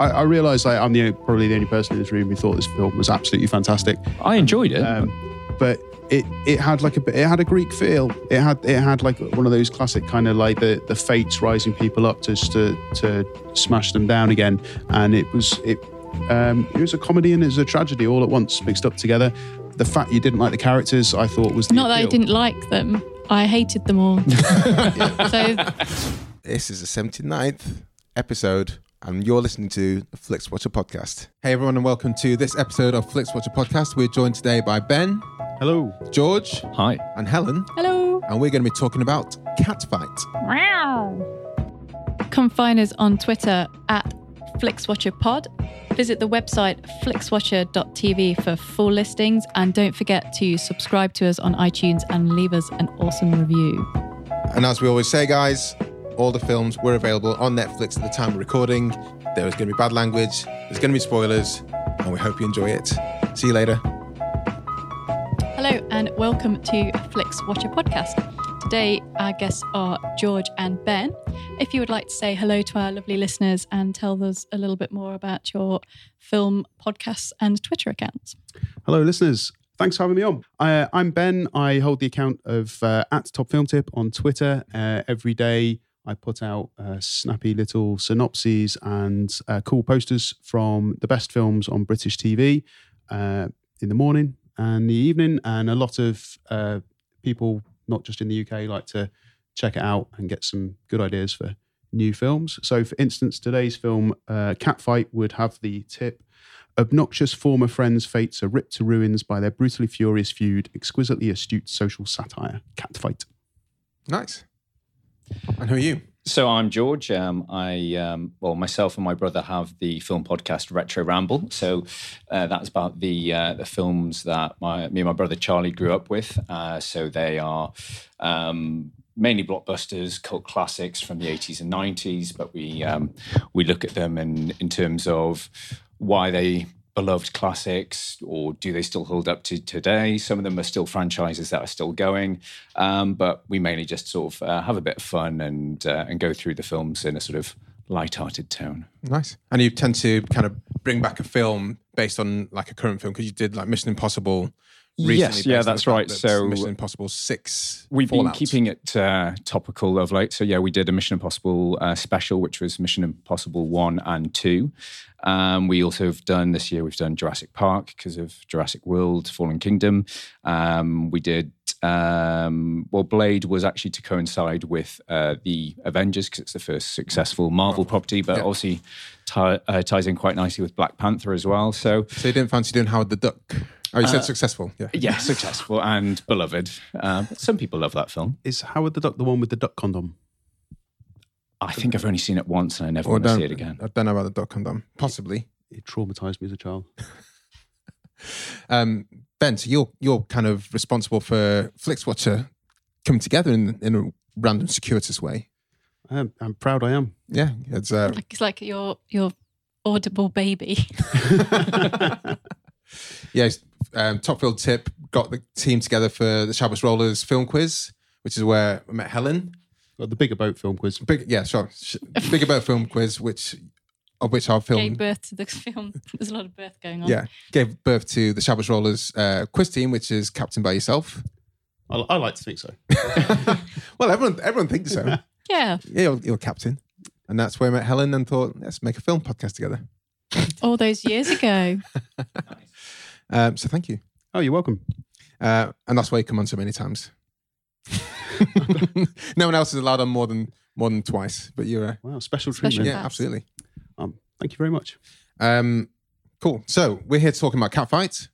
I realised I'm probably the only person in this room who thought this film was absolutely fantastic. I enjoyed it, but it had a Greek feel. It had like one of those classic kind of like the fates rising people up to smash them down again, and it was a comedy and it was a tragedy all at once mixed up together. The fact you didn't like the characters, I thought was not that I didn't like them. I hated them all. So this is the 79th episode, and you're listening to the FlixWatcher Podcast. Hey everyone, and welcome to this episode of FlixWatcher Podcast. We're joined today by Ben. Hello. George. Hi. And Helen. Hello. And we're going to be talking about Catfight. Wow. Come find us on Twitter at FlixWatcher Pod. Visit the website flixwatcher.tv for full listings, and don't forget to subscribe to us on iTunes and leave us an awesome review. And as we always say, guys, all the films were available on Netflix at the time we're recording. There is going to be bad language, there's going to be spoilers, and we hope you enjoy it. See you later. Hello and welcome to FlixWatcher Podcast. Today, our guests are George and Ben. If you would like to say hello to our lovely listeners and tell us a little bit more about your film, podcasts and Twitter accounts. Hello, listeners. Thanks for having me on. I'm Ben. I hold the account of at Top Film Tip on Twitter. Every day, I put out snappy little synopses and cool posters from the best films on British TV in the morning and the evening. And a lot of people, not just in the UK, like to check it out and get some good ideas for new films. So, for instance, today's film, Catfight, would have the tip: obnoxious former friends' fates are ripped to ruins by their brutally furious feud, exquisitely astute social satire, Catfight. Nice. And who are you? So I'm George. Myself and my brother have the film podcast Retro Ramble. So that's about the films that me and my brother Charlie grew up with. So they are mainly blockbusters, cult classics from the 80s and 90s. But we look at them in terms of why they beloved classics, or do they still hold up to today? Some of them are still franchises that are still going, but we mainly just sort of have a bit of fun and go through the films in a sort of light-hearted tone. Nice. And you tend to kind of bring back a film based on like a current film, because you did like Mission Impossible recently. Yes, yeah, that's right. So Mission Impossible 6. We've been keeping it topical of late. So yeah, we did a Mission Impossible special, which was Mission Impossible 1 and 2. We also have done, this year, we've done Jurassic Park because of Jurassic World, Fallen Kingdom. We did, Blade was actually to coincide with the Avengers because it's the first successful Marvel property, but obviously ties in quite nicely with Black Panther as well. So you didn't fancy doing Howard the Duck? Oh, you said successful. Yeah, successful and beloved. Some people love that film. Is Howard the Duck the one with the duck condom? I think I've only seen it once and I never want to see it again. I don't know about the duck condom. Possibly. It traumatised me as a child. Ben, so you're kind of responsible for FlixWatcher coming together in a random, circuitous way. I'm proud I am. Yeah. It's like your audible baby. Yes. Top Field Tip got the team together for the Shabbos Rollers film quiz, which is where I met Helen. Well, the Bigger Boat film quiz. Bigger Boat film quiz, which our film... Gave birth to the film. There's a lot of birth going on. Yeah. Gave birth to the Shabbos Rollers quiz team, which is captained by yourself. I like to think so. Well, everyone thinks so. Yeah. Yeah, you're captain. And that's where I met Helen and thought, let's make a film podcast together. All those years ago. So thank you. Oh, you're welcome. And that's why you come on so many times. No one else is allowed on more than twice, but you're a... Wow, special treatment. Yeah, absolutely. Thank you very much. Cool. So we're here talking about Catfight,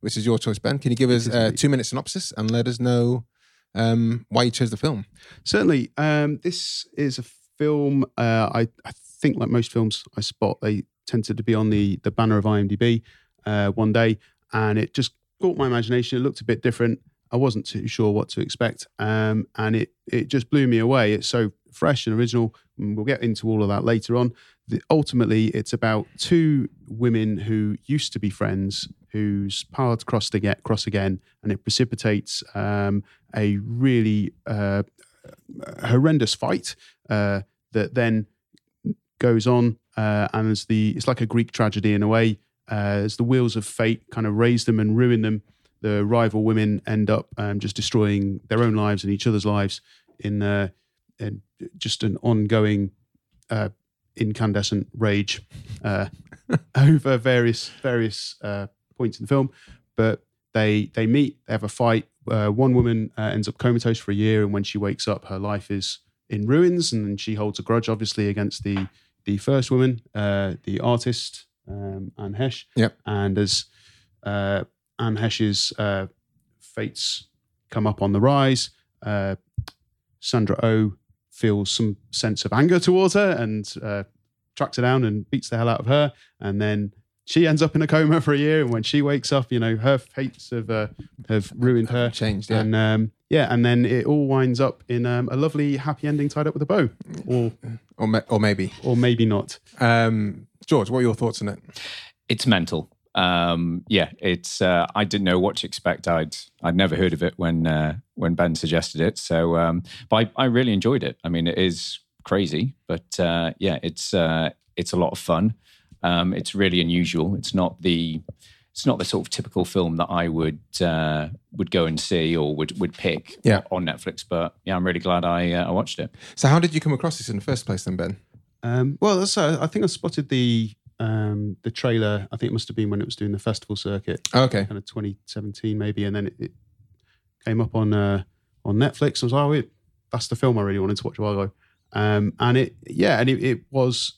which is your choice, Ben. Can you give us a 2-minute synopsis and let us know why you chose the film? Certainly. This is a film, I think like most films I spot, they tended to be on the banner of IMDb one day, and it just caught my imagination. It looked a bit different. I wasn't too sure what to expect, and it just blew me away. It's so fresh and original, and we'll get into all of that later on. Ultimately, it's about two women who used to be friends whose paths cross again, and it precipitates a really horrendous fight that then goes on, and it's like a Greek tragedy in a way. As the wheels of fate kind of raise them and ruin them, the rival women end up just destroying their own lives and each other's lives in just an ongoing incandescent rage over various points in the film. But they meet, they have a fight. One woman ends up comatose for a year, and when she wakes up, her life is in ruins, and she holds a grudge, obviously, against the first woman, the artist, Anne Heche. Yep. And as Anne Heche's fates come up on the rise, Sandra Oh feels some sense of anger towards her and tracks her down and beats the hell out of her. And then she ends up in a coma for a year. And when she wakes up, you know, her fates have ruined her. Changed, yeah. And and then it all winds up in a lovely happy ending tied up with a bow. Or maybe not. George, what are your thoughts on it? It's mental. It's. I didn't know what to expect. I'd never heard of it when Ben suggested it. So, but I really enjoyed it. I mean, it is crazy, but it's a lot of fun. It's really unusual. It's not the sort of typical film that I would go and see or would pick on Netflix. But yeah, I'm really glad I watched it. So, how did you come across this in the first place, then, Ben? I think I spotted the trailer. I think it must have been when it was doing the festival circuit. Oh, okay. Kind of 2017 maybe. And then it came up on Netflix. I was like, that's the film I really wanted to watch a while ago. And it was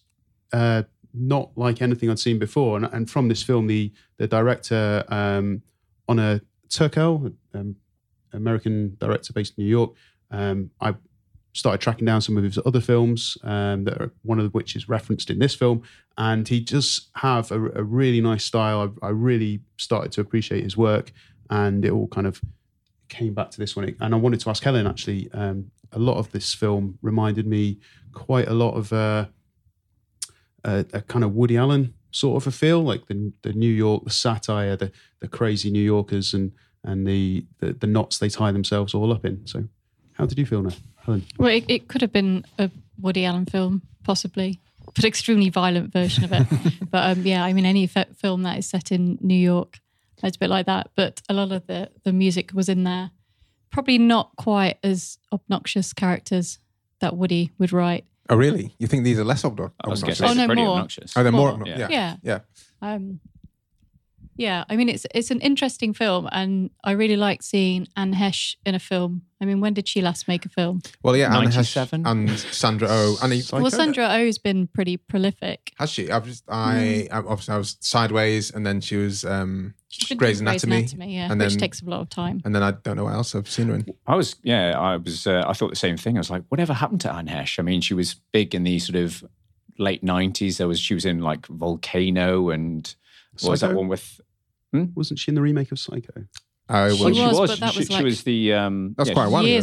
not like anything I'd seen before. And from this film, the director, Ana Turkel, American director based in New York, I started tracking down some of his other films, that are, one of which is referenced in this film, and he does have a really nice style. I really started to appreciate his work, and it all kind of came back to this one. And I wanted to ask Helen, actually, a lot of this film reminded me quite a lot of a kind of Woody Allen sort of a feel, like the New York, the satire, the crazy New Yorkers, and the knots they tie themselves all up in. So how did you feel now? Well, it could have been a Woody Allen film, possibly, but extremely violent version of it. But any film that is set in New York, it's a bit like that. But a lot of the music was in there. Probably not quite as obnoxious characters that Woody would write. Oh, really? You think these are less obnoxious? Oh, no, more. Obnoxious. Oh, they're more obnoxious. Yeah. It's an interesting film, and I really like seeing Anne Heche in a film. I mean, when did she last make a film? Well, yeah, Anne Heche and Sandra Oh. Sandra Oh's been pretty prolific. Has she? Obviously I was Sideways, and then she was Grey's Anatomy. Which takes a lot of time. And then I don't know what else I've seen her in. I thought the same thing. I was like, whatever happened to Anne Heche? I mean, she was big in the sort of late 90s. She was in like Volcano and... What was that one with... Wasn't she in the remake of Psycho? Oh, well, she was. But that was she was the... that's quite a while ago.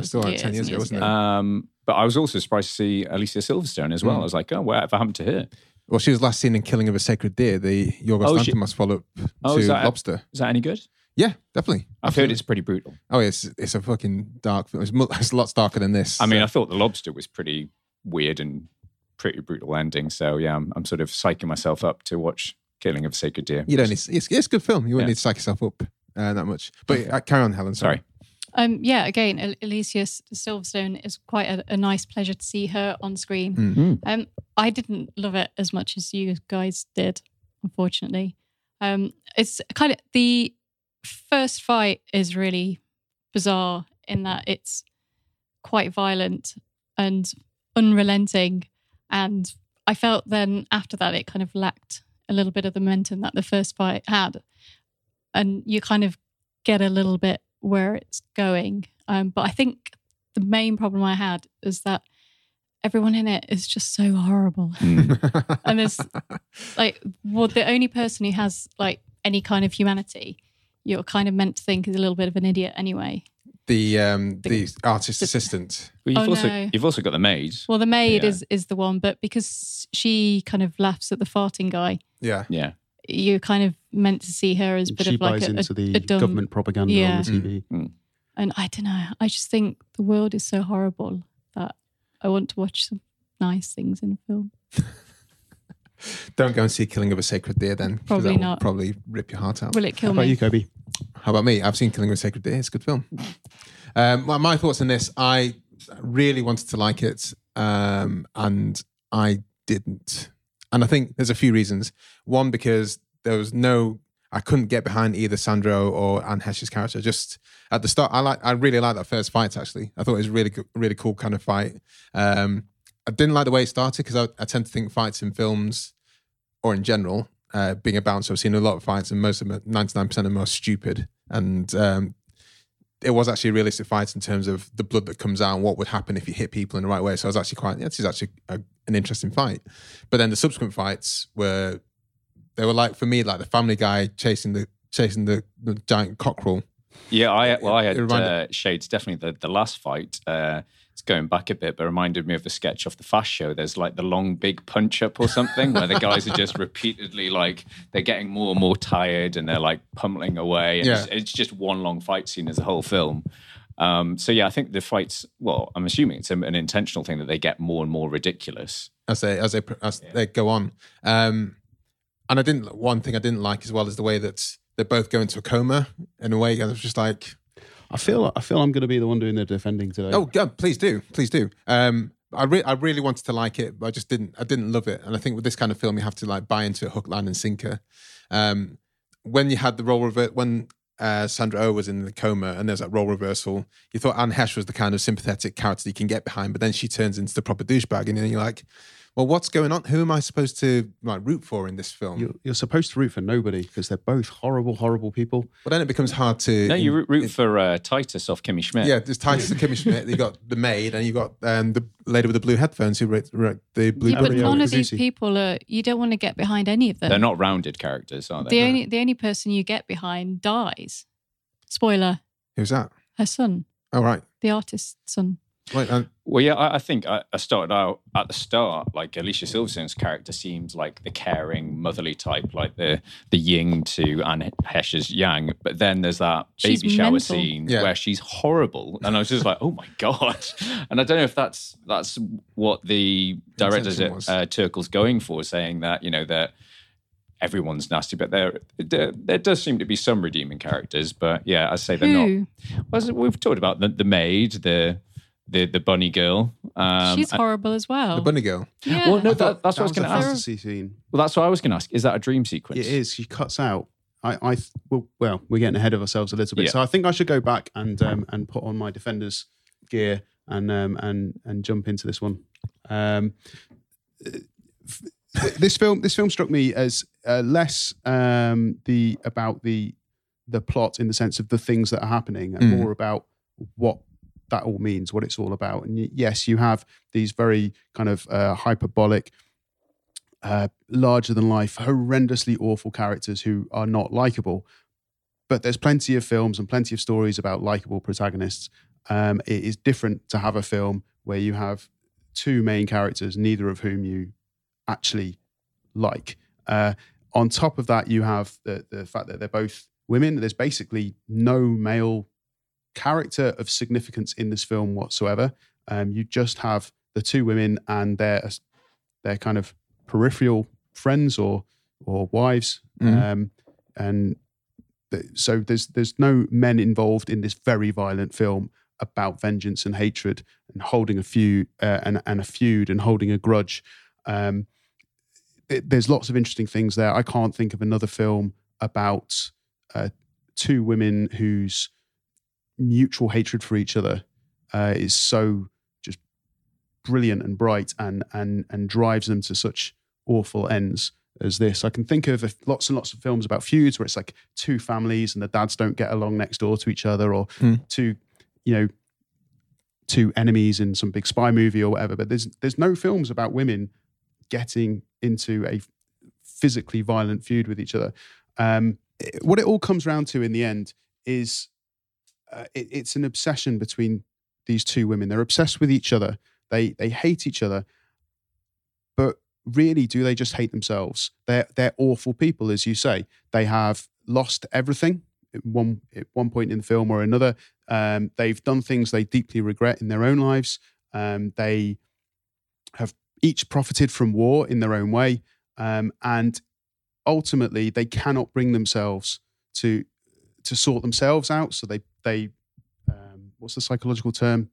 Still like 10 years ago, wasn't it? But I was also surprised to see Alicia Silverstone as well. I was like, whatever happened to her? Well, she was last seen in Killing of a Sacred Deer, the Yorgos Lanthimos follow-up to Lobster. Is that any good? Yeah, definitely. I've heard it's pretty brutal. Oh, it's a fucking dark film. It's lots darker than this. I mean, I thought The Lobster was pretty weird and pretty brutal ending. So, yeah, I'm sort of psyching myself up to watch... Killing of a Sacred Deer. You don't need. It's a good film. You wouldn't need to psych yourself up that much. But carry on, Helen. Sorry. Again, Alicia Silverstone is quite a nice pleasure to see her on screen. Mm-hmm. I didn't love it as much as you guys did, unfortunately. It's kind of, the first fight is really bizarre in that it's quite violent and unrelenting, and I felt then after that it kind of lacked a little bit of the momentum that the first fight had, and you kind of get a little bit where it's going. But I think the main problem I had is that everyone in it is just so horrible. And there's like, well, the only person who has like any kind of humanity, you're kind of meant to think is a little bit of an idiot anyway. The artist assistant. Well, you've also got the maid. Well, the maid is the one, but because she kind of laughs at the farting guy. Yeah. You're kind of meant to see her as a bit of like a dumb government propaganda on the TV. Mm. And I don't know. I just think the world is so horrible that I want to watch some nice things in a film. Don't go and see Killing of a Sacred Deer then. Probably not. Probably rip your heart out. Will it kill me? How about you, Kobe? How about me? I've seen Killing of a Sacred Deer. It's a good film. My thoughts on this, I really wanted to like it, and I didn't. And I think there's a few reasons. One, because I couldn't get behind either Sandra Oh or Anne Heche's character. Just at the start, I really liked that first fight, actually. I thought it was really, really cool kind of fight. I didn't like the way it started, because I tend to think fights in films, or in general, being a bouncer, I've seen a lot of fights, and most of them, 99% of them are stupid. And it was actually a realistic fight in terms of the blood that comes out and what would happen if you hit people in the right way. So I was actually this is actually an interesting fight. But then the subsequent fights were like, for me, like the Family Guy chasing the giant cockerel. Yeah, I had shades. Definitely the last fight, it's going back a bit, but reminded me of the sketch off the Fast Show. There's like the long, big punch-up or something where the guys are just repeatedly like, they're getting more and more tired and they're like pummeling away. Yeah. It's just one long fight scene as a whole film. I think the fights, well, I'm assuming it's an intentional thing that they get more and more ridiculous as they go on. And one thing I didn't like as well is the way that they both go into a coma in a way. I was just like, I feel I'm going to be the one doing the defending today. Oh God, please do. I really wanted to like it, but I didn't love it. And I think with this kind of film, you have to like buy into it hook, line, and sinker. When you had the role reversal, when Sandra Oh was in the coma and there's that role reversal, you thought Anne Heche was the kind of sympathetic character you can get behind, but then she turns into the proper douchebag, and then you're like, well, what's going on? Who am I supposed to root for in this film? You're supposed to root for nobody because they're both horrible, horrible people. But then it becomes hard to... No, you root for Titus off Kimmy Schmidt. Yeah, there's Titus and Kimmy Schmidt. You got the maid, and you got the lady with the blue headphones who wrote the blue... Yeah, but none of these people are... You don't want to get behind any of them. They're not rounded characters, are they? The only person you get behind dies. Spoiler. Who's that? Her son. Oh, right. The artist's son. Right, I think I started out at the start, like Alicia Silverstone's character seems like the caring, motherly type, like the yin to Anne Heche's yang. But then there's that baby shower scene where she's horrible. And I was just like, oh my God. And I don't know if that's what the director Turkel's going for, saying that, that everyone's nasty, but there does seem to be some redeeming characters. But yeah, I say they're not. Well, we've talked about the maid, the bunny girl. She's horrible as well. The bunny girl. Yeah. Well, no, that's what I was going to ask. Scene. Well, that's what I was going to ask. Is that a dream sequence? It is. She cuts out. Well, we're getting ahead of ourselves a little bit. Yeah. So I think I should go back and put on my defender's gear and jump into this one. This film struck me as less about the plot in the sense of the things that are happening, and more about what that all means, what it's all about. And yes, you have these very kind of hyperbolic, larger than life, horrendously awful characters who are not likable, but there's plenty of films and plenty of stories about likable protagonists. It is different to have a film where you have two main characters, neither of whom you actually like. On top of that, you have the fact that they're both women. There's basically no male character of significance in this film whatsoever. You just have the two women and their kind of peripheral friends or wives, and So there's no men involved in this very violent film about vengeance and hatred and holding a feud and holding a grudge. There's lots of interesting things there. I can't think of another film about two women whose mutual hatred for each other is so just brilliant and bright and drives them to such awful ends as this. I can think of lots and lots of films about feuds where it's like two families and the dads don't get along next door to each other, or two enemies in some big spy movie or whatever. But there's no films about women getting into a physically violent feud with each other. What it all comes round to in the end is it's an obsession between these two women. They're obsessed with each other. They hate each other. But really, do they just hate themselves? They're awful people, as you say. They have lost everything at one point in the film or another. They've done things they deeply regret in their own lives. They have each profited from war in their own way. And ultimately, they cannot bring themselves to sort themselves out. So they what's the psychological term?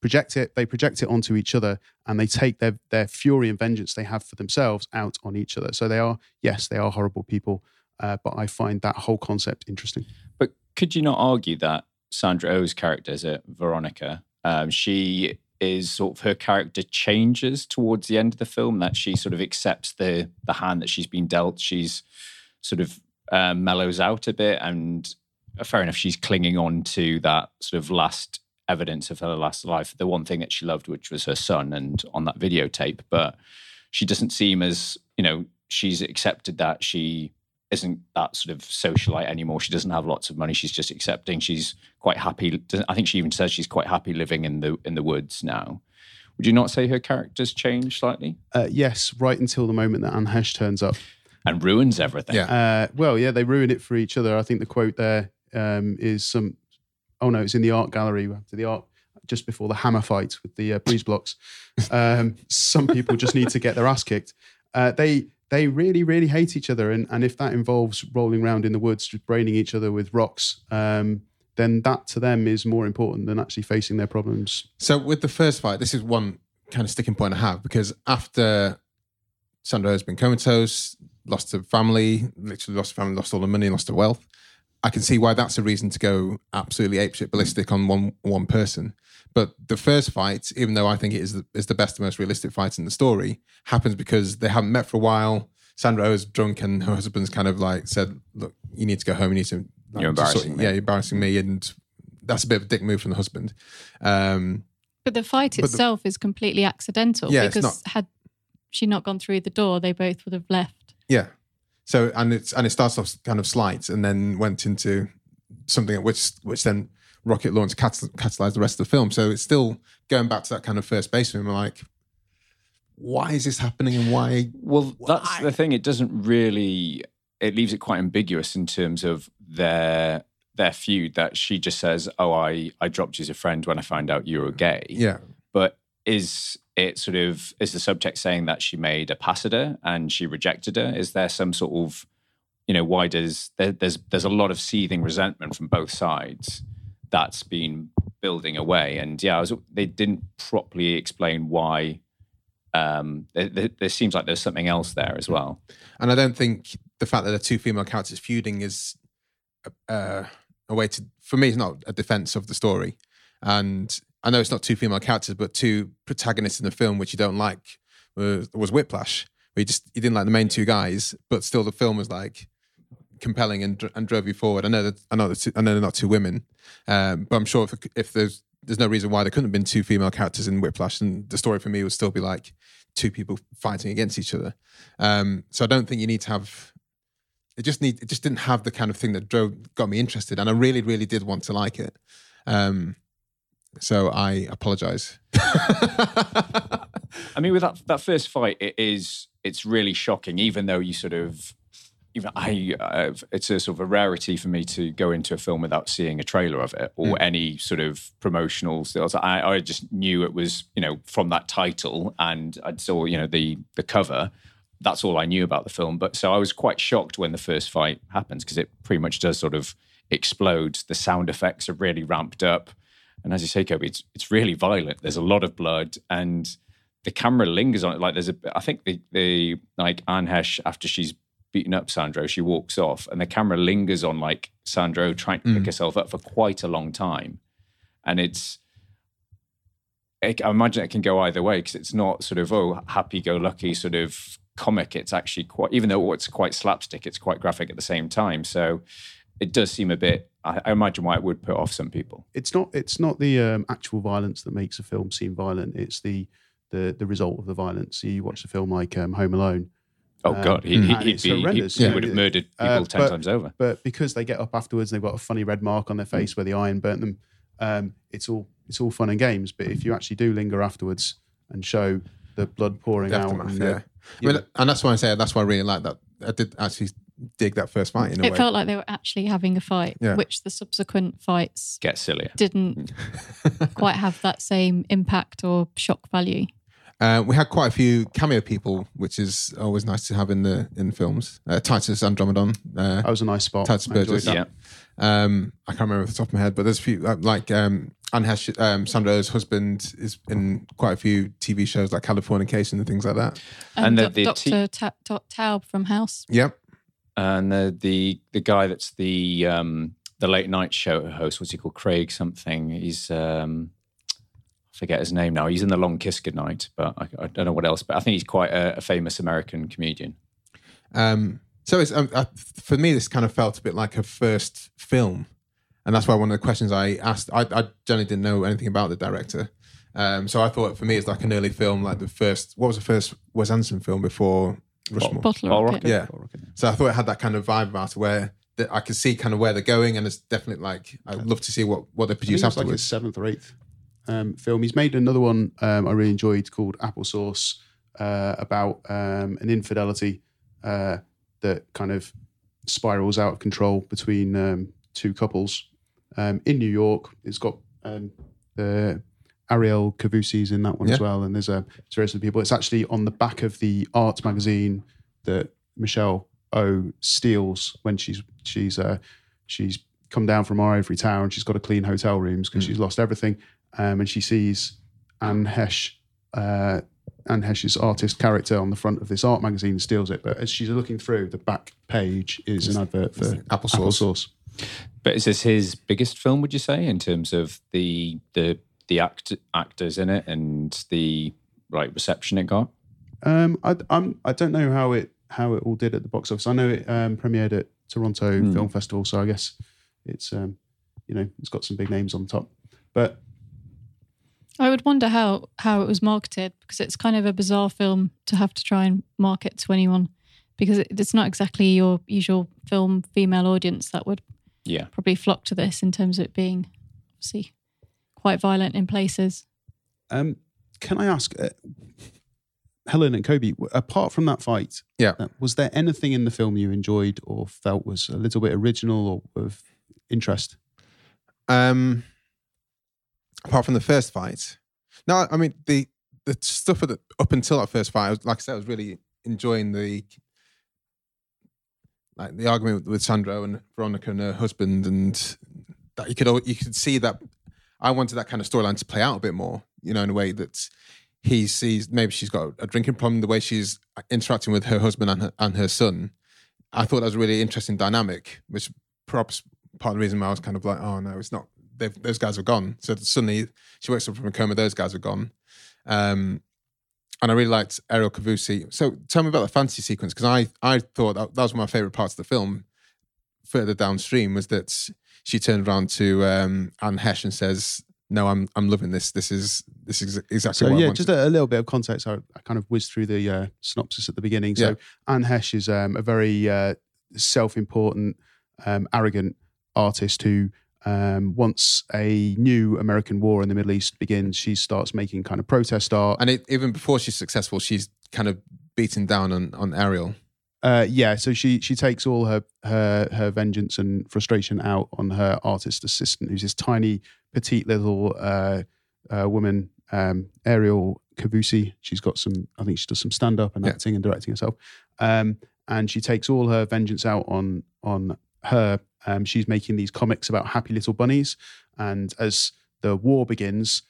Project it onto each other, and they take their fury and vengeance they have for themselves out on each other. So they are horrible people, but I find that whole concept interesting. But could you not argue that Sandra Oh's character is Veronica? She is sort of, her character changes towards the end of the film, that she sort of accepts the hand that she's been dealt. She's sort of mellows out a bit, and fair enough, she's clinging on to that sort of last evidence of her last life, the one thing that she loved, which was her son, and on that videotape. But she doesn't seem as, she's accepted that she isn't that sort of socialite anymore. She doesn't have lots of money. She's just accepting. She's quite happy. I think she even says she's quite happy living in the woods now. Would you not say her character's changed slightly? Yes, right until the moment that Anne Heche turns up and ruins everything. Yeah. They ruin it for each other. I think the quote there is some. Oh no, it's in the art gallery after the art, just before the hammer fight with the breeze blocks. Some people just need to get their ass kicked. They really, really hate each other. And if that involves rolling around in the woods, just braining each other with rocks, then that to them is more important than actually facing their problems. So with the first fight, this is one kind of sticking point I have, because after Sandra has been comatose, lost her family, literally lost her family, lost all the money, lost her wealth, I can see why that's a reason to go absolutely apeshit ballistic on one person. But the first fight, even though I think it is the best and most realistic fight in the story, happens because they haven't met for a while. Sandra Oh is drunk and her husband's kind of like said, look, you need to go home. You need to... You're embarrassing me. Yeah, you're embarrassing me. And that's a bit of a dick move from the husband. But the fight itself is completely accidental. Yeah, because had she not gone through the door, they both would have left. Yeah. So and it starts off kind of slight, and then went into something which then rocket launch catalyzed the rest of the film. So it's still going back to that kind of first base. We're like, why is this happening, and why? Well, that's the thing. It doesn't really. It leaves it quite ambiguous in terms of their feud. That she just says, "Oh, I dropped you as a friend when I found out you were gay." Yeah, but is. It sort of is the subtext saying that she made a pass at her and she rejected her? Is there some sort of, why does there's a lot of seething resentment from both sides that's been building away? And they didn't properly explain why. There seems like there's something else there as well. And I don't think the fact that there are two female characters feuding is a way to. For me, it's not a defense of the story. And I know it's not two female characters, but two protagonists in the film, which you don't like, was Whiplash. Where you didn't like the main two guys, but still the film was like compelling and drove you forward. I know they're not two women, but I'm sure if there's no reason why there couldn't have been two female characters in Whiplash, and the story for me would still be like two people fighting against each other. So I don't think you need to have. It just didn't have the kind of thing that got me interested, and I really, really did want to like it. So I apologise. I mean, with that first fight, it's really shocking. Even though you sort of, it's a sort of a rarity for me to go into a film without seeing a trailer of it or any sort of promotional stills. I just knew it was, from that title, and I saw the cover. that's all I knew about the film. But so I was quite shocked when the first fight happens, because it pretty much does sort of explode. The sound effects are really ramped up. And as you say, Kobe, it's really violent. There's a lot of blood, and the camera lingers on it. Like there's a, I think the like Anne Heche, after she's beaten up Sandra, she walks off, and the camera lingers on like Sandra trying to pick herself up for quite a long time. And I imagine it can go either way, because it's not sort of happy-go-lucky sort of comic. It's actually quite, even though it's quite slapstick, it's quite graphic at the same time. So it does seem a bit. I imagine why it would put off some people. It's not the actual violence that makes a film seem violent. It's the result of the violence. You watch a film like Home Alone. Oh God, he would have murdered people 10 times over. But because they get up afterwards, and they've got a funny red mark on their face where the iron burnt them. It's all fun and games. But if you actually do linger afterwards and show the blood pouring out, and that's why I say that's why I really like that. I did actually dig that first fight in a way. It felt like they were actually having a fight, which the subsequent fights get sillier. Didn't quite have that same impact or shock value. We had quite a few cameo people, which is always nice to have in films. Titus Andromedon. That was a nice spot. Titus Burgess. Yeah. I can't remember off the top of my head, but there's a few, like Anne Heche, Sandra Oh's husband is in quite a few TV shows like Californication and things like that. And the Dr. Taub from House. Yep. And the guy that's the late night show host, what's he called? Craig something. He's... forget his name now. He's in The Long Kiss Goodnight, but I don't know what else. But I think he's quite a famous American comedian. So it's, for me, this kind of felt a bit like her first film, and that's why one of the questions I asked, I generally didn't know anything about the director. So I thought for me, it's like an early film, like the first. What was the first Wes Anderson film before Rushmore? Bottle Rocket. Yeah. So I thought it had that kind of vibe about it where I could see kind of where they're going, and it's definitely like I'd love to see what they produce afterwards. Like his 7th or 8th. Film. He's made another one I really enjoyed called Apple Sauce about an infidelity that kind of spirals out of control between two couples in New York. It's got the Ariel Kavusi's in that one as well, and there's a series of people. It's actually on the back of the art magazine that Michelle Oh steals when she's come down from our ivory tower and she's got to clean hotel rooms because she's lost everything. And she sees Anne Heche, Anne Heche's artist character on the front of this art magazine and steals it. But as she's looking through, the back page is an advert for Applesauce. But is this his biggest film, would you say, in terms of the actors in it and the reception it got? I don't know how it all did at the box office. I know it premiered at Toronto Film Festival, so I guess it's it's got some big names on top. But I would wonder how it was marketed, because it's kind of a bizarre film to have to try and market to anyone, because it's not exactly your usual film female audience that would probably flock to this in terms of it being obviously quite violent in places. Can I ask, Helen and Kobe, apart from that fight, was there anything in the film you enjoyed or felt was a little bit original or of interest? Apart from the first fight. No, I mean, the stuff up until that first fight, I was really enjoying the argument with Sandra and Veronica and her husband, and that you could see that I wanted that kind of storyline to play out a bit more, in a way that he sees maybe she's got a drinking problem, the way she's interacting with her husband and her son. I thought that was a really interesting dynamic, which perhaps part of the reason why I was kind of like, oh no, it's not. Those guys are gone. So suddenly she wakes up from a coma, those guys are gone. And I really liked Ariel Kavusi. So tell me about the fantasy sequence, because I thought that was one of my favourite parts of the film. Further downstream was that she turned around to Anne Heche and says, no, I'm loving this. This is exactly what I wanted. Just a little bit of context. I kind of whizzed through the synopsis at the beginning. So Anne Heche is a very self-important, arrogant artist who... once a new American war in the Middle East begins, she starts making kind of protest art. And even before she's successful, she's kind of beaten down on Ariel. So she takes all her vengeance and frustration out on her artist assistant, who's this tiny, petite little woman, Ariel Kavusi. She's got some, I think she does some stand-up and acting and directing herself. And she takes all her vengeance out on her. She's making these comics about happy little bunnies. And as the war begins,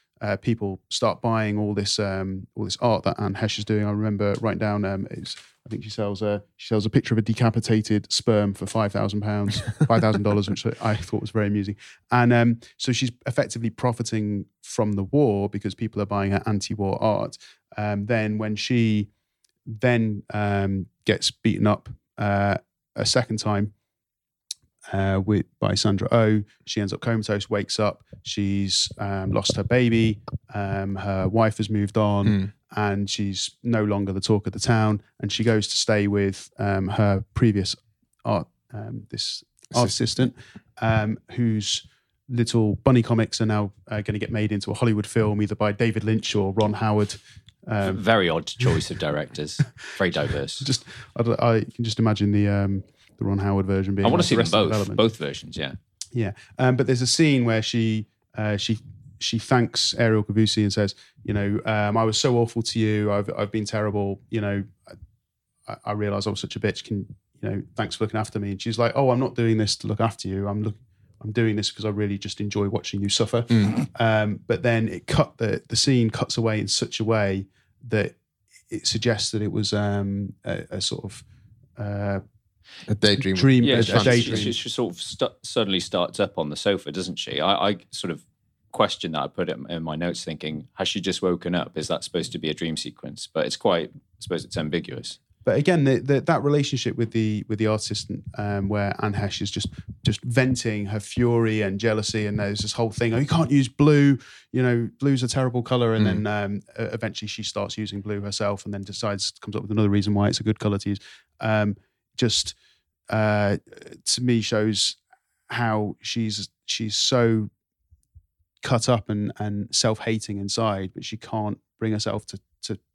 people start buying all this art that Anne Heche is doing. I remember writing down, I think she sells a picture of a decapitated sperm for $5,000, which I thought was very amusing. And so she's effectively profiting from the war because people are buying her anti-war art. Then when she gets beaten up a second time by Sandra Oh, she ends up comatose, wakes up, she's lost her baby, her wife has moved on, and she's no longer the talk of the town, and she goes to stay with her previous art assistant, whose little bunny comics are now going to get made into a Hollywood film, either by David Lynch or Ron Howard. Very odd choice of directors. Very diverse. I can just imagine the Ron Howard version being. I want to see them both versions. Yeah. But there's a scene where she thanks Ariel Kavusi and says, you know, I was so awful to you. I've been terrible. You know, I realised I was such a bitch. Thanks for looking after me. And she's like, oh, I'm not doing this to look after you. I'm doing this because I really just enjoy watching you suffer. But then it the scene cuts away in such a way that it suggests that it was a sort of a daydream. She sort of suddenly starts up on the sofa, doesn't she? I sort of question that. I put it in my notes thinking, has she just woken up? Is that supposed to be a dream sequence? But it's quite, I suppose it's ambiguous. But again, that relationship with the artist, where Anne Heche is just venting her fury and jealousy, and there's this whole thing, oh, you can't use blue, you know, blue's a terrible colour, and then eventually she starts using blue herself, and then comes up with another reason why it's a good colour to use. To me, shows how she's so cut up and self-hating inside, but she can't bring herself to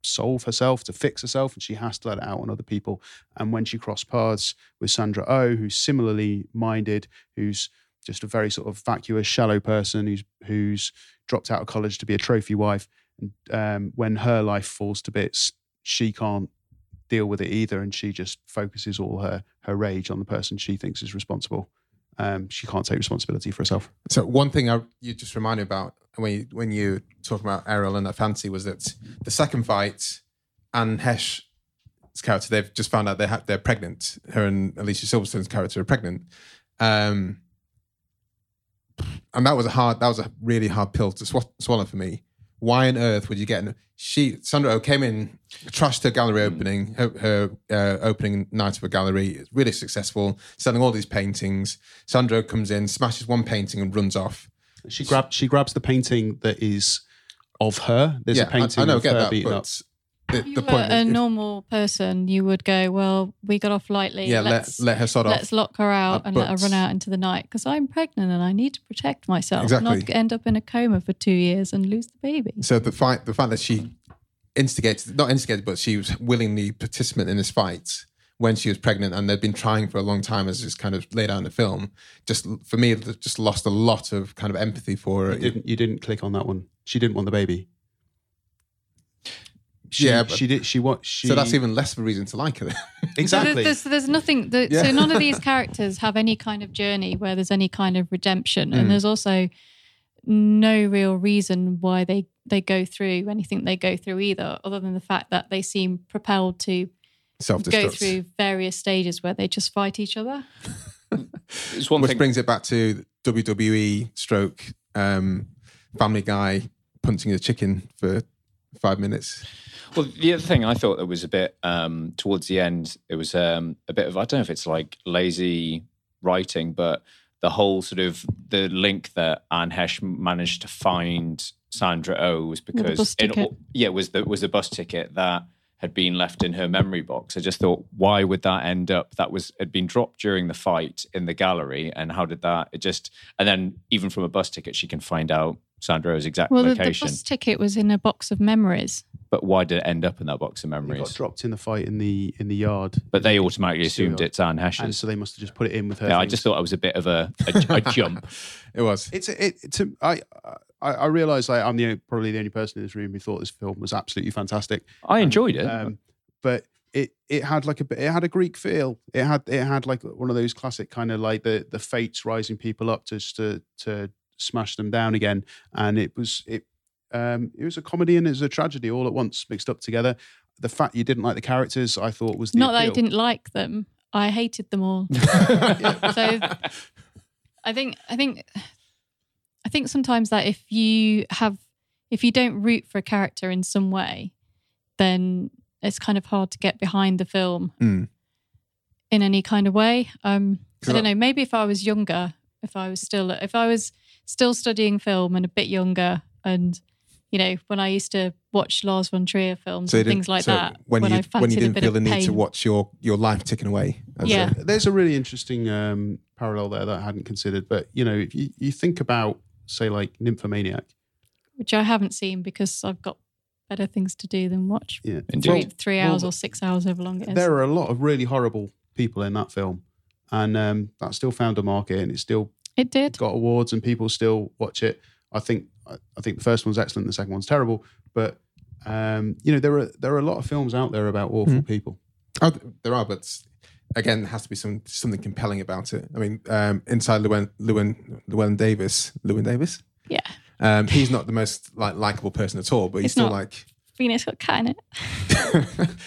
solve herself, to fix herself, and she has to let it out on other people. And when she crossed paths with Sandra Oh, who's similarly minded, who's just a very sort of vacuous, shallow person who's dropped out of college to be a trophy wife, and when her life falls to bits, she can't deal with it either, and she just focuses all her rage on the person she thinks is responsible. She can't take responsibility for herself. So one thing you just reminded me about when you talk about Ariel and her fancy was that the second fight, Anne Heche's character, they've just found out they're pregnant. Her and Alicia Silverstone's character are pregnant, and that was a really hard pill to swallow for me. Why on earth would you get? Sandra Oh came in, trashed her gallery opening, her opening night of a gallery. It's really successful, selling all these paintings. Sandra Oh comes in, smashes one painting, and runs off. She grabs the painting that is of her. There's a painting I know, of her that, beaten up. If you were a normal person, you would go, well, we got off lightly. Yeah, let her sod off. Let's lock her out and let her run out into the night because I'm pregnant and I need to protect myself. Exactly. And not end up in a coma for 2 years and lose the baby. So the fact that she not instigated, but she was willingly participant in this fight when she was pregnant and they'd been trying for a long time, as is kind of laid out in the film, just for me, just lost a lot of kind of empathy for her. You didn't click on that one. She didn't want the baby. So that's even less of a reason to like her. Exactly. So there's nothing. So none of these characters have any kind of journey where there's any kind of redemption, and there's also no real reason why they go through anything they go through either, other than the fact that they seem propelled to go through various stages where they just fight each other. Which brings it back to WWE / Family Guy punching the chicken for 5 minutes. Well, the other thing I thought that was a bit towards the end, it was a bit of, I don't know if it's like lazy writing, but the whole sort of the link that Anne Heche managed to find Sandra Oh was because it was the bus ticket that had been left in her memory box. I just thought, why would that end up? That had been dropped during the fight in the gallery, and how did that? And then even from a bus ticket, she can find out Sandro's exact location. The bus ticket was in a box of memories. But why did it end up in that box of memories? It got dropped in the fight in the yard. But they automatically assumed it's Anne Heche's. And so they must have just put it in with her. Yeah, things. I just thought it was a bit of a jump. It was. It's a, it, to, I I realize I'm probably the only person in this room who thought this film was absolutely fantastic. I enjoyed it, but it had like it had a Greek feel. It had like one of those classic kind of like the fates rising people up to smash them down again. And it was a comedy and it was a tragedy all at once mixed up together. The fact you didn't like the characters, I thought was the not appeal. That I didn't like them. I hated them all. Yeah. So I think sometimes that if you don't root for a character in some way, then it's kind of hard to get behind the film in any kind of way. I don't know. Maybe if I was younger, if I was still studying film and a bit younger, and you know, when I used to watch Lars von Trier films and things like that, when you didn't feel the need to watch your life ticking away. Yeah, there's a really interesting parallel there that I hadn't considered. But you know, if you think about, say, like Nymphomaniac, which I haven't seen because I've got better things to do than watch three hours or 6 hours, however long it is. There are a lot of really horrible people in that film, and that still found a market, and it got awards, and people still watch it. I think the first one's excellent, the second one's terrible, but you know, there are a lot of films out there about awful people. Oh, there are, but again, there has to be something compelling about it. I mean, inside Llewellyn Davis. Yeah. He's not the most likable person at all, but he's still like. Venus got cat in it.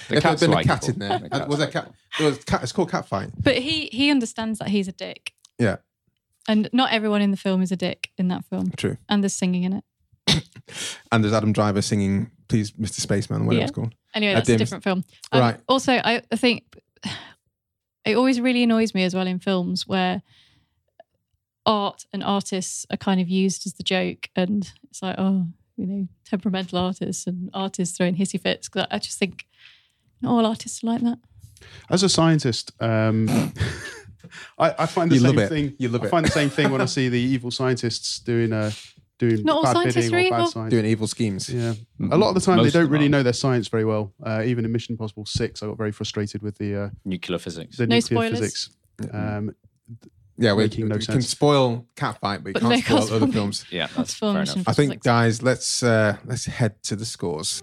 The cat's been a cat in there. It's called Catfight. But he understands that he's a dick. Yeah. And not everyone in the film is a dick in that film. True. And there's singing in it. And there's Adam Driver singing "Please, Mr. Spaceman" or whatever it's called. Anyway, that's a different film. Right. Also, I think it always really annoys me as well in films where art and artists are kind of used as the joke, and it's like, oh, you know, temperamental artists and artists throwing hissy fits. Because I just think not all artists are like that. As a scientist... I find the same thing. You love it. I find the same thing when I see the evil scientists doing bad bidding or bad science, doing evil schemes. Yeah, a lot of the time they don't really know their science very well. Even in Mission Impossible 6, I got very frustrated with the nuclear physics. The nuclear physics. Yeah, we can spoil Catfight, but you can't spoil other films. Yeah, that's fair enough. I think, guys, let's head to the scores.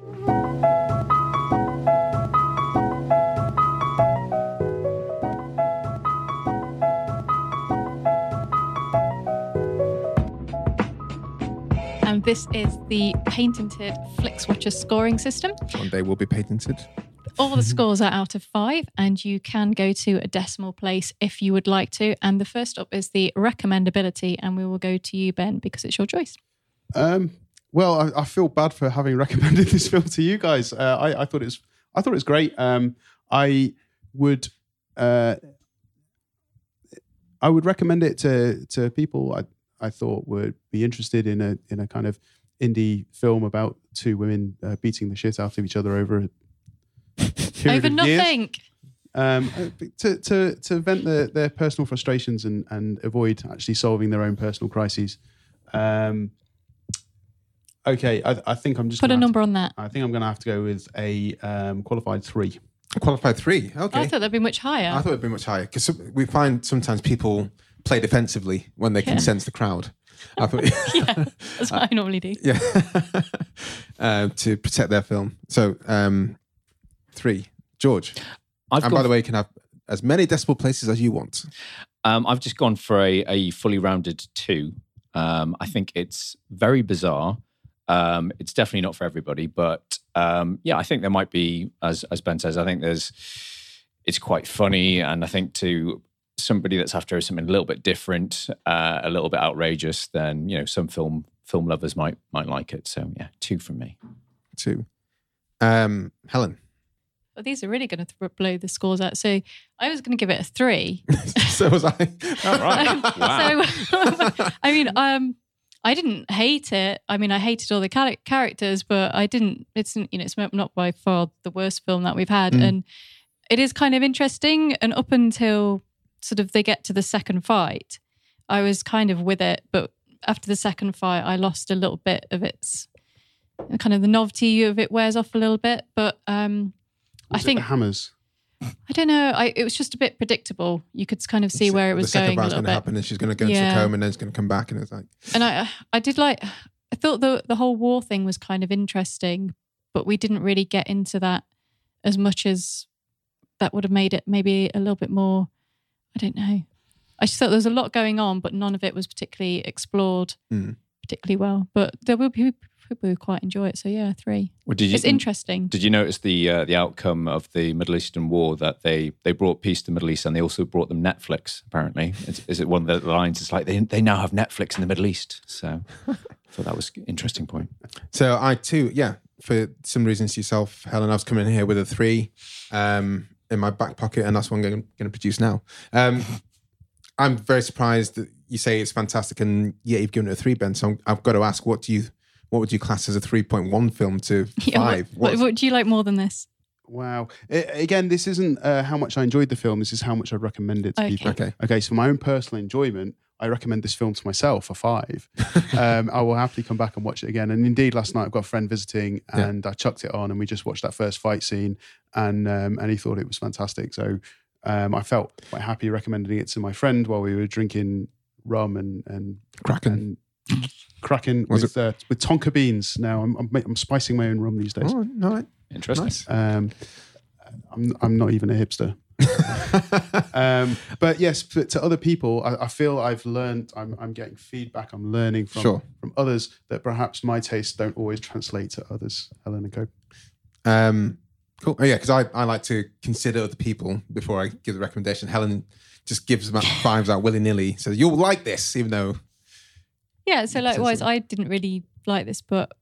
This is the patented FlixWatcher scoring system. One day will be patented. All the scores are out of 5, and you can go to a decimal place if you would like to. And the first up is the recommendability, and we will go to you, Ben, because it's your choice. Well, I feel bad for having recommended this film to you guys. I thought it was great. I would recommend it to people I thought would be interested in a kind of indie film about two women beating the shit out of each other over over nothing. To vent their personal frustrations and avoid actually solving their own personal crises. Okay, I think I'm just put a number on that. I think I'm going to have to go with a qualified 3. Qualified 3. Okay. I thought that'd be much higher. I thought it'd be much higher because we find sometimes people play defensively when they can sense the crowd. I thought, yeah, that's what I normally do. Yeah, to protect their film. So 3, George. By the way, you can have as many decimal places as you want. I've just gone for a fully rounded 2. I think it's very bizarre. It's definitely not for everybody, but I think there might be, as Ben says, I think it's quite funny, and I think to somebody that's after something a little bit different, a little bit outrageous, then you know some film lovers might like it. So yeah, 2 from me. 2. Helen. Well, these are really going to blow the scores out. So I was going to give it a 3. So was I. All right. Wow. So I mean, I didn't hate it. I mean, I hated all the characters, but I didn't. It's not by far the worst film that we've had, and it is kind of interesting. And up until sort of they get to the second fight, I was kind of with it, but after the second fight I lost a little bit of its kind of the novelty of it wears off a little bit, but I think the hammers, I don't know, it was just a bit predictable. You could kind of see where it was going a little bit. The second fight's going to happen and she's going to go into the coma and then it's going to come back, and it's like, and I did like, I I thought the whole war thing was kind of interesting, but we didn't really get into that as much as that would have made it maybe a little bit more, I don't know. I just thought there was a lot going on, but none of it was particularly explored particularly well. But there will be people who quite enjoy it. So yeah, 3. Well, it's interesting. Did you notice the outcome of the Middle Eastern war, that they brought peace to the Middle East and they also brought them Netflix, apparently? Is it one of the lines? It's like they now have Netflix in the Middle East. So I thought that was an interesting point. So I too, yeah, for some reasons to yourself, Helen, I was coming here with a 3 in my back pocket, and that's what I'm going to produce now. I'm very surprised that you say it's fantastic, and yeah, you've given it a 3, Ben. So I've got to ask, what would you class as a 3.1 film to 5? Yeah, what do you like more than this? Wow. Again, this isn't how much I enjoyed the film. This is how much I'd recommend it to people. Okay. So my own personal enjoyment, I recommend this film to myself a 5. I will happily come back and watch it again. And indeed, last night I've got a friend visiting, and I chucked it on, and we just watched that first fight scene, and he thought it was fantastic. So. I felt quite happy recommending it to my friend while we were drinking rum and Kraken with Tonka beans. Now I'm spicing my own rum these days. Oh, no, interesting. Nice. I'm not even a hipster. But yes, to other people, I feel I've learned. I'm getting feedback. I'm learning from others that perhaps my tastes don't always translate to others. Helen and Co. Cool. Oh yeah, because I like to consider other people before I give the recommendation. Helen just gives them 5s out willy-nilly. So you'll like this, even though... Yeah, so likewise, I didn't really like this, but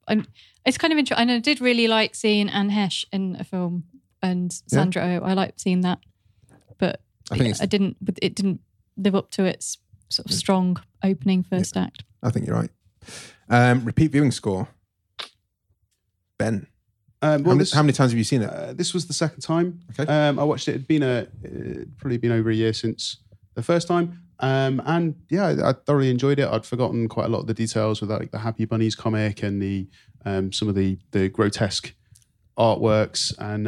it's kind of interesting. And I did really like seeing Anne Heche in a film, and Sandra Oh. I liked seeing that, but it didn't live up to its sort of strong opening first act. I think you're right. Repeat viewing score. Ben. How many times have you seen it? This was the second time. Okay. I watched it. It'd been probably been over a year since the first time. And yeah, I thoroughly enjoyed it. I'd forgotten quite a lot of the details with like the Happy Bunnies comic and the some of the grotesque artworks and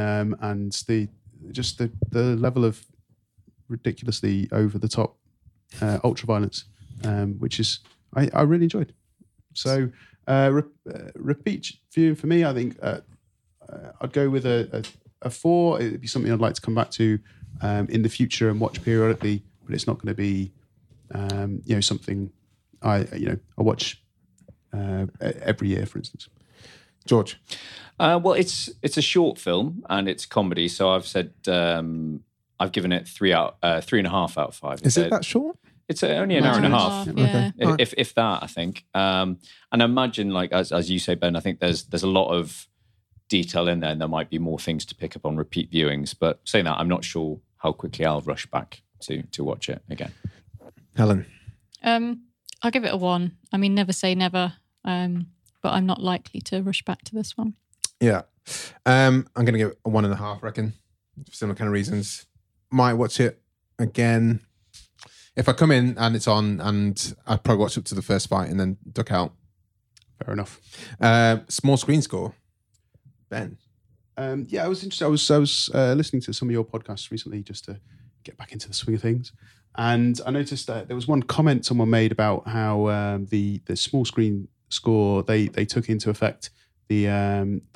the level of ridiculously over the top ultra violence, which is I really enjoyed. So repeat viewing for me, I think. I'd go with a 4. It'd be something I'd like to come back to in the future and watch periodically, but it's not going to be, something I watch every year, for instance. George, well, it's a short film and it's comedy, so I've said I've given it 3.5 out of 5. Is it that short? It's only an hour and a half, yeah. Okay. if that, I think. And I imagine, like as you say, Ben, I think there's a lot of detail in there, and there might be more things to pick up on repeat viewings. But saying that, I'm not sure how quickly I'll rush back to watch it again. Helen, I'll give it a 1. I mean, never say never, but I'm not likely to rush back to this one. Yeah, I'm going to give it a 1.5. I reckon, for similar kind of reasons. Might watch it again if I come in and it's on, and I probably watch up to the first fight and then duck out. Fair enough. Small screen score. Ben, I was interested. I was listening to some of your podcasts recently just to get back into the swing of things, and I noticed that there was one comment someone made about how the small screen score they took into effect the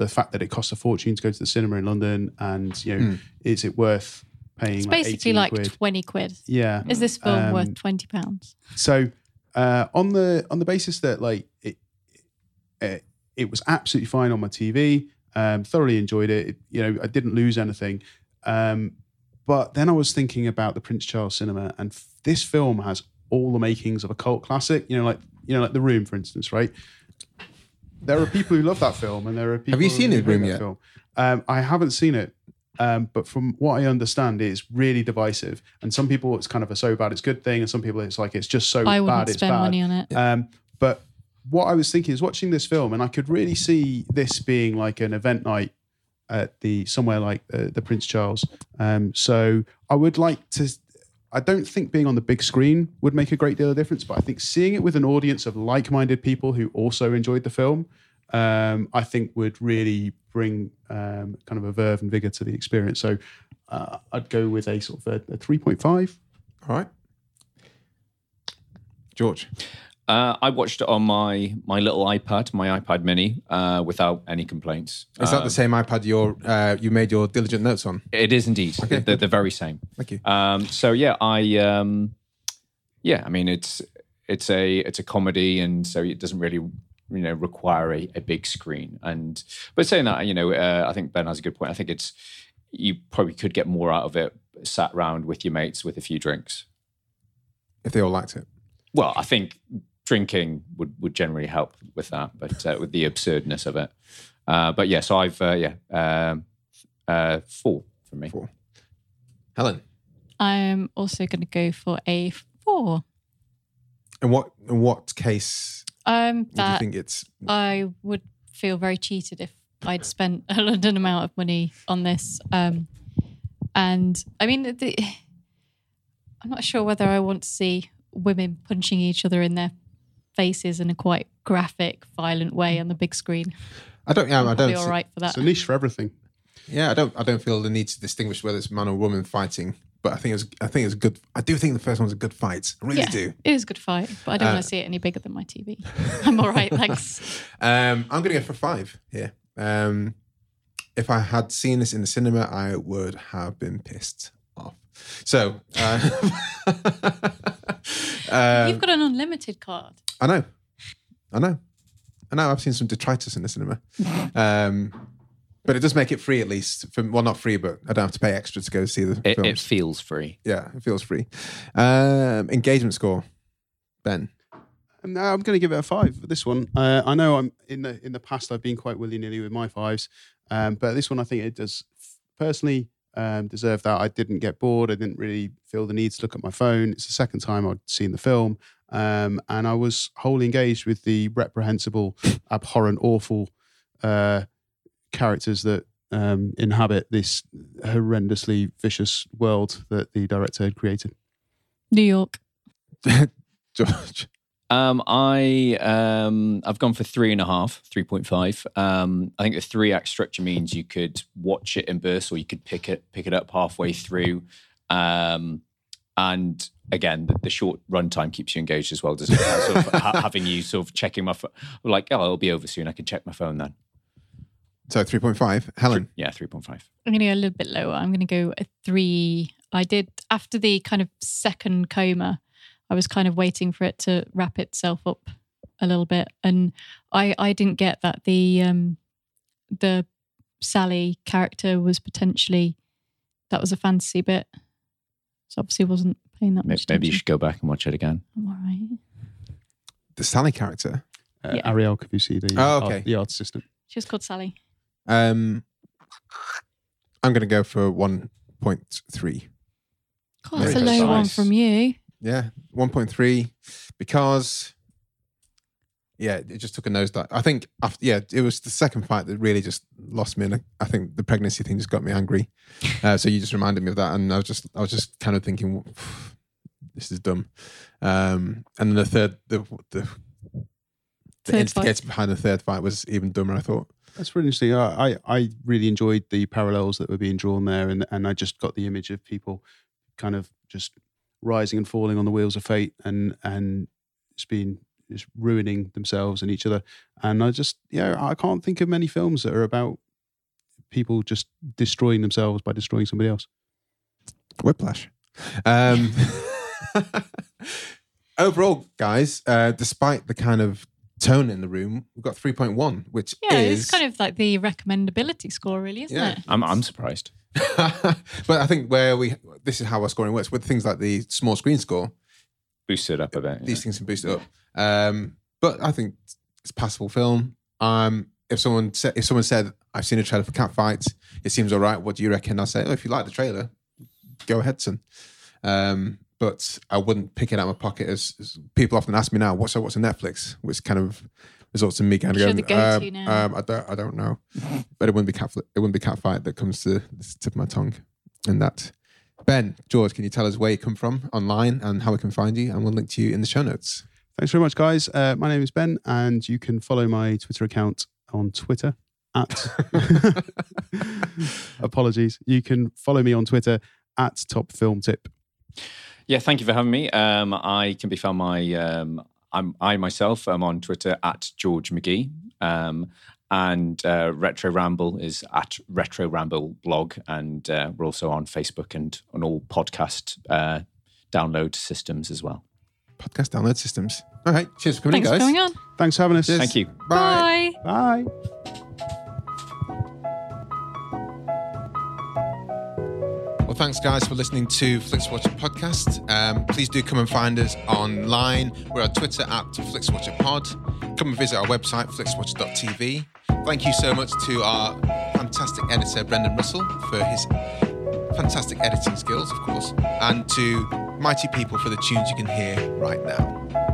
fact that it costs a fortune to go to the cinema in London, and is it worth paying? It's basically £18 £20. Yeah, is this film worth £20? So on the basis that like it was absolutely fine on my TV. Thoroughly enjoyed it. I didn't lose anything. But then I was thinking about the Prince Charles cinema, and this film has all the makings of a cult classic. Like The Room, for instance, right? There are people who love that film, and there are people. Have you seen The Room yet? I haven't seen it, but from what I understand, it's really divisive. And some people, it's kind of a so bad it's good thing, and some people, it's like it's just so bad it's bad. I wouldn't spend money on it. But. What I was thinking is watching this film, and I could really see this being like an event night at somewhere like the Prince Charles. So I would like to. I don't think being on the big screen would make a great deal of difference, but I think seeing it with an audience of like-minded people who also enjoyed the film, I think would really bring kind of a verve and vigor to the experience. So I'd go with a sort of a 3.5. All right, George. I watched it on my little iPad, my iPad Mini, without any complaints. Is that the same iPad you made your diligent notes on? It is indeed. Okay. They're very same. Thank you. So yeah, I mean it's a comedy, and so it doesn't really require a big screen. But saying that, I think Ben has a good point. I think you probably could get more out of it sat round with your mates with a few drinks if they all liked it. Well, I think drinking would generally help with that, but with the absurdness of it. But yeah, so I've, 4 from me. 4. Helen? I'm also going to go for a 4. In what case do you think it's... I would feel very cheated if I'd spent a London amount of money on this. And I mean, I'm not sure whether I want to see women punching each other in their faces in a quite graphic, violent way on the big screen. I don't. All right for that. It's a niche for everything. Yeah, I don't feel the need to distinguish whether it's man or woman fighting. But I think it's good. I do think the first one's a good fight. I really do. It is a good fight, but I don't want to see it any bigger than my TV. I'm all right, thanks. I'm going to go for 5 here. If I had seen this in the cinema, I would have been pissed off. So you've got an unlimited card. I know. I've seen some detritus in the cinema, but it does make it free at least. Not free, but I don't have to pay extra to go see the films. It feels free. Yeah, it feels free. Engagement score, Ben. No, I'm going to give it a 5 for this one. I know I'm in the past I've been quite willy-nilly with my 5s, but this one I think it does personally. Deserve that. I didn't get bored. I didn't really feel the need to look at my phone. It's the second time I'd seen the film, and I was wholly engaged with the reprehensible, abhorrent, awful characters that inhabit this horrendously vicious world that the director had created. New York. George. I've gone for 3.5. I think the 3-act structure means you could watch it in bursts, or you could pick it up halfway through. And again, the short runtime keeps you engaged as well, doesn't it? Sort of having you sort of checking my phone, like, oh, it'll be over soon. I can check my phone then. So 3.5, Helen. 3.5. I'm going to go a little bit lower. I'm going to go a 3. I did after the kind of second coma. I was kind of waiting for it to wrap itself up a little bit, and I didn't get that the Sally character was potentially that was a fantasy bit, so obviously wasn't paying that much. Maybe you should go back and watch it again. I'm all right. The Sally character, yeah. Ariel Kavusi, the art assistant. She was called Sally. I'm going to go for 1.3. God, that's a low one from you. Yeah, 1.3 because, yeah, it just took a nosedive. I think, it was the second fight that really just lost me, and I think the pregnancy thing just got me angry. So you just reminded me of that, and I was just kind of thinking, this is dumb. And then the instigator behind the third fight was even dumber, I thought. That's really interesting. I really enjoyed the parallels that were being drawn there, and I just got the image of people kind of just rising and falling on the wheels of fate, and it's been just ruining themselves and each other. And I just, I can't think of many films that are about people just destroying themselves by destroying somebody else. Whiplash. Overall, guys, despite the kind of tone in the room, we've got 3.1, which is... it's kind of like the recommendability score, really, isn't it? I'm surprised. But I think this is how our scoring works with things like the small screen score. Boost it up a bit. These things can boost it up. But I think it's a passable film. If someone said, I've seen a trailer for Catfight, it seems all right, what do you reckon? I'll say, if you like the trailer, go ahead, son. But I wouldn't pick it out of my pocket, as people often ask me now, what's on Netflix? Which kind of results in me kind of going, I don't know. But it wouldn't be Catfight that comes to the tip of my tongue. And that, Ben, George, can you tell us where you come from online and how we can find you? And we'll link to you in the show notes. Thanks very much, guys. My name is Ben, and you can follow my Twitter account on Twitter at... Apologies. You can follow me on Twitter at TopFilmTip. Yeah, thank you for having me. I can be found. My I myself am on Twitter at George McGee. And Retro Ramble is at Retro Ramble blog. And we're also on Facebook and on all podcast download systems as well. Podcast download systems. All right. Cheers for coming in, guys. Thanks for coming on. Thanks for having us. Cheers. Thank you. Bye. Bye. Bye. Well, thanks, guys, for listening to FlixWatcher Podcast. Please do come and find us online. We're on Twitter at FlixWatcher Pod. Come and visit our website, flixwatcher.tv. Thank you so much to our fantastic editor, Brendan Russell, for his fantastic editing skills, of course, and to Mighty People for the tunes you can hear right now.